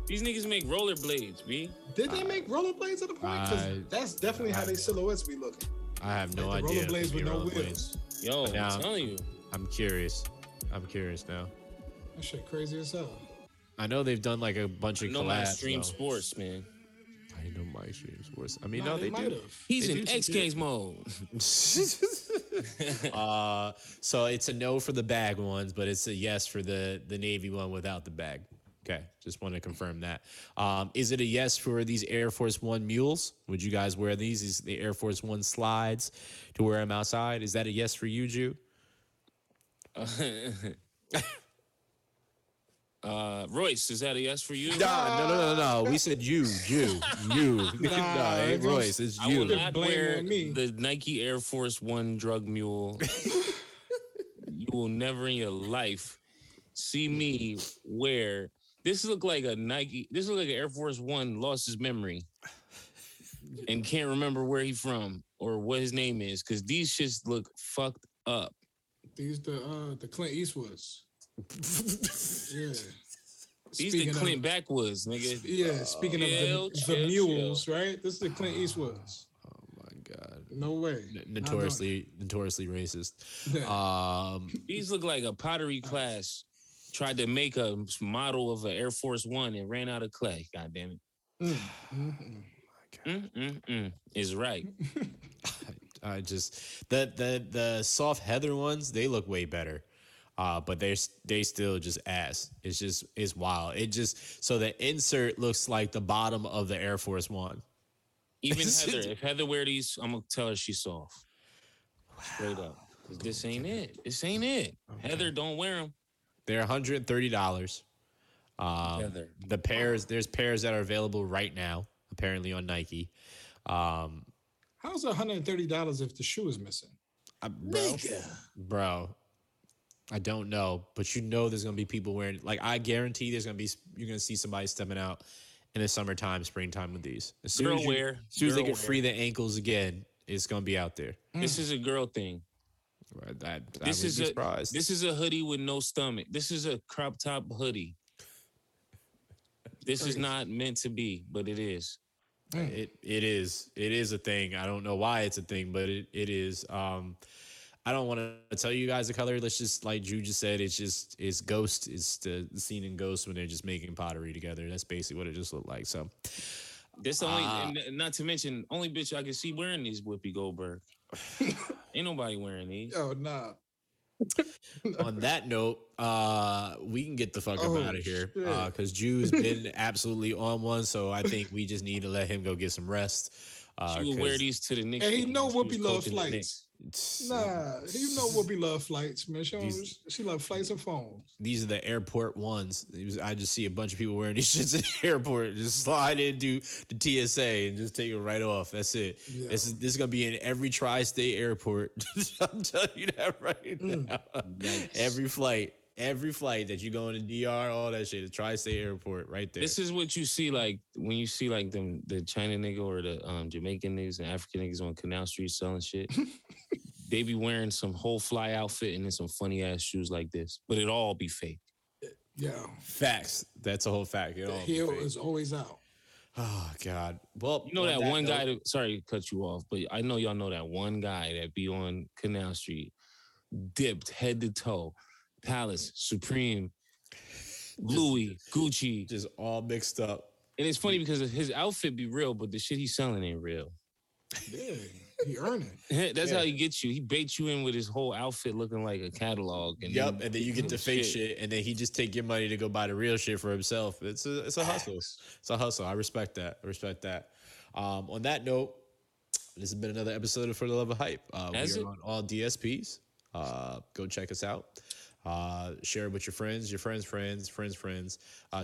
These niggas make rollerblades, B. Did they make rollerblades at the point? Because that's definitely how they silhouettes be looking. I have no idea. Rollerblades with no wheels. Yo, I'm telling you. I'm curious now. That shit crazy as hell. I know they've done like a bunch of collabs. I know my extreme sports, man. I know my streams worse. I mean, no, they do. He's in X Games mode. So it's a no for the bag ones, but it's a yes for the Navy one without the bag. Okay, just want to confirm that. Is it a yes for these Air Force One mules? Would you guys wear these? Is the Air Force One slides to wear them outside? Is that a yes for you, Ju? Royce, is that a yes for you? No. We said you. Hey, Royce, it's you. I will not wear the Nike Air Force One drug mule. You will never in your life see me wear. This look like a Nike. This look like an Air Force One lost his memory and can't remember where he from or what his name is, because these shits look fucked up. These the Clint Eastwoods. Yeah. These the Clint Backwoods, nigga. Yeah. Speaking of the mules, right? This is the Clint Eastwoods. Oh my god. No way. Notoriously racist. Yeah. These look like a pottery class tried to make a model of an Air Force One and ran out of clay. God damn it. Is right. I just the soft heather ones, they look way better. But they still just ass. It's wild. So the insert looks like the bottom of the Air Force One. Even Heather, if Heather wear these, I'm gonna tell her she's soft. Wow. Straight up. This ain't it. Okay. Heather don't wear them. They're $130. Heather. The pairs. There's pairs that are available right now, apparently on Nike. How's $130 if the shoe is missing? Bro. I don't know, but you know there's gonna be people wearing. Like I guarantee you're gonna see somebody stepping out in the summertime, springtime with these. As soon as they free the ankles again, it's gonna be out there. This is a girl thing. This is a hoodie with no stomach. This is a crop top hoodie. This is not meant to be, but it is. It is. It is a thing. I don't know why it's a thing, but it is. I don't want to tell you guys the color. Let's just, like Ju just said, it's Ghost. It's the scene in Ghost when they're just making pottery together. That's basically what it just looked like. So this not to mention, only bitch I can see wearing these Whoopi Goldberg. Ain't nobody wearing these. Oh, nah. On that note, we can get the fuck up out of here because Ju's been absolutely on one. So I think we just need to let him go get some rest. She will wear these to the Knicks. And he know Whoopi loves flights. You know Whoopi love flights, man. She love flights and phones. These are the airport ones. I just see a bunch of people wearing these shits at the airport. Just slide into the TSA and just take it right off. That's it. Yeah. This is gonna be in every tri-state airport. I'm telling you that right now. Yikes. Every flight that you go into DR, all that shit, the tri-state airport, right there. This is what you see, like when you see like the China nigga or the Jamaican niggas and African niggas on Canal Street selling shit. They be wearing some whole fly outfit and then some funny ass shoes like this, but it all be fake. Yeah, facts. That's a whole fact. The heel is always out. Oh God. Well, you know that one guy. Sorry to cut you off, but I know y'all know that one guy that be on Canal Street, dipped head to toe. Palace, Supreme, Louis, Gucci. Just all mixed up. And it's funny because his outfit be real, but the shit he's selling ain't real. Yeah, he earned it. That's how he gets you. He baits you in with his whole outfit looking like a catalog. And then you get the fake shit, and then he just take your money to go buy the real shit for himself. It's a hustle. It's a hustle. I respect that. On that note, this has been another episode of For the Love of Hype. We are on all DSPs. Go check us out. Share it with your friends.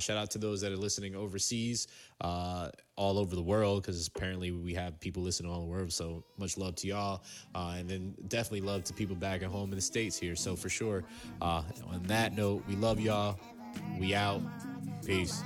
Shout out to those that are listening overseas, all over the world, because apparently we have people listening all over the world. So much love to y'all, and then definitely love to people back at home in the States here. So for sure, on that note, we love y'all. We out. Peace.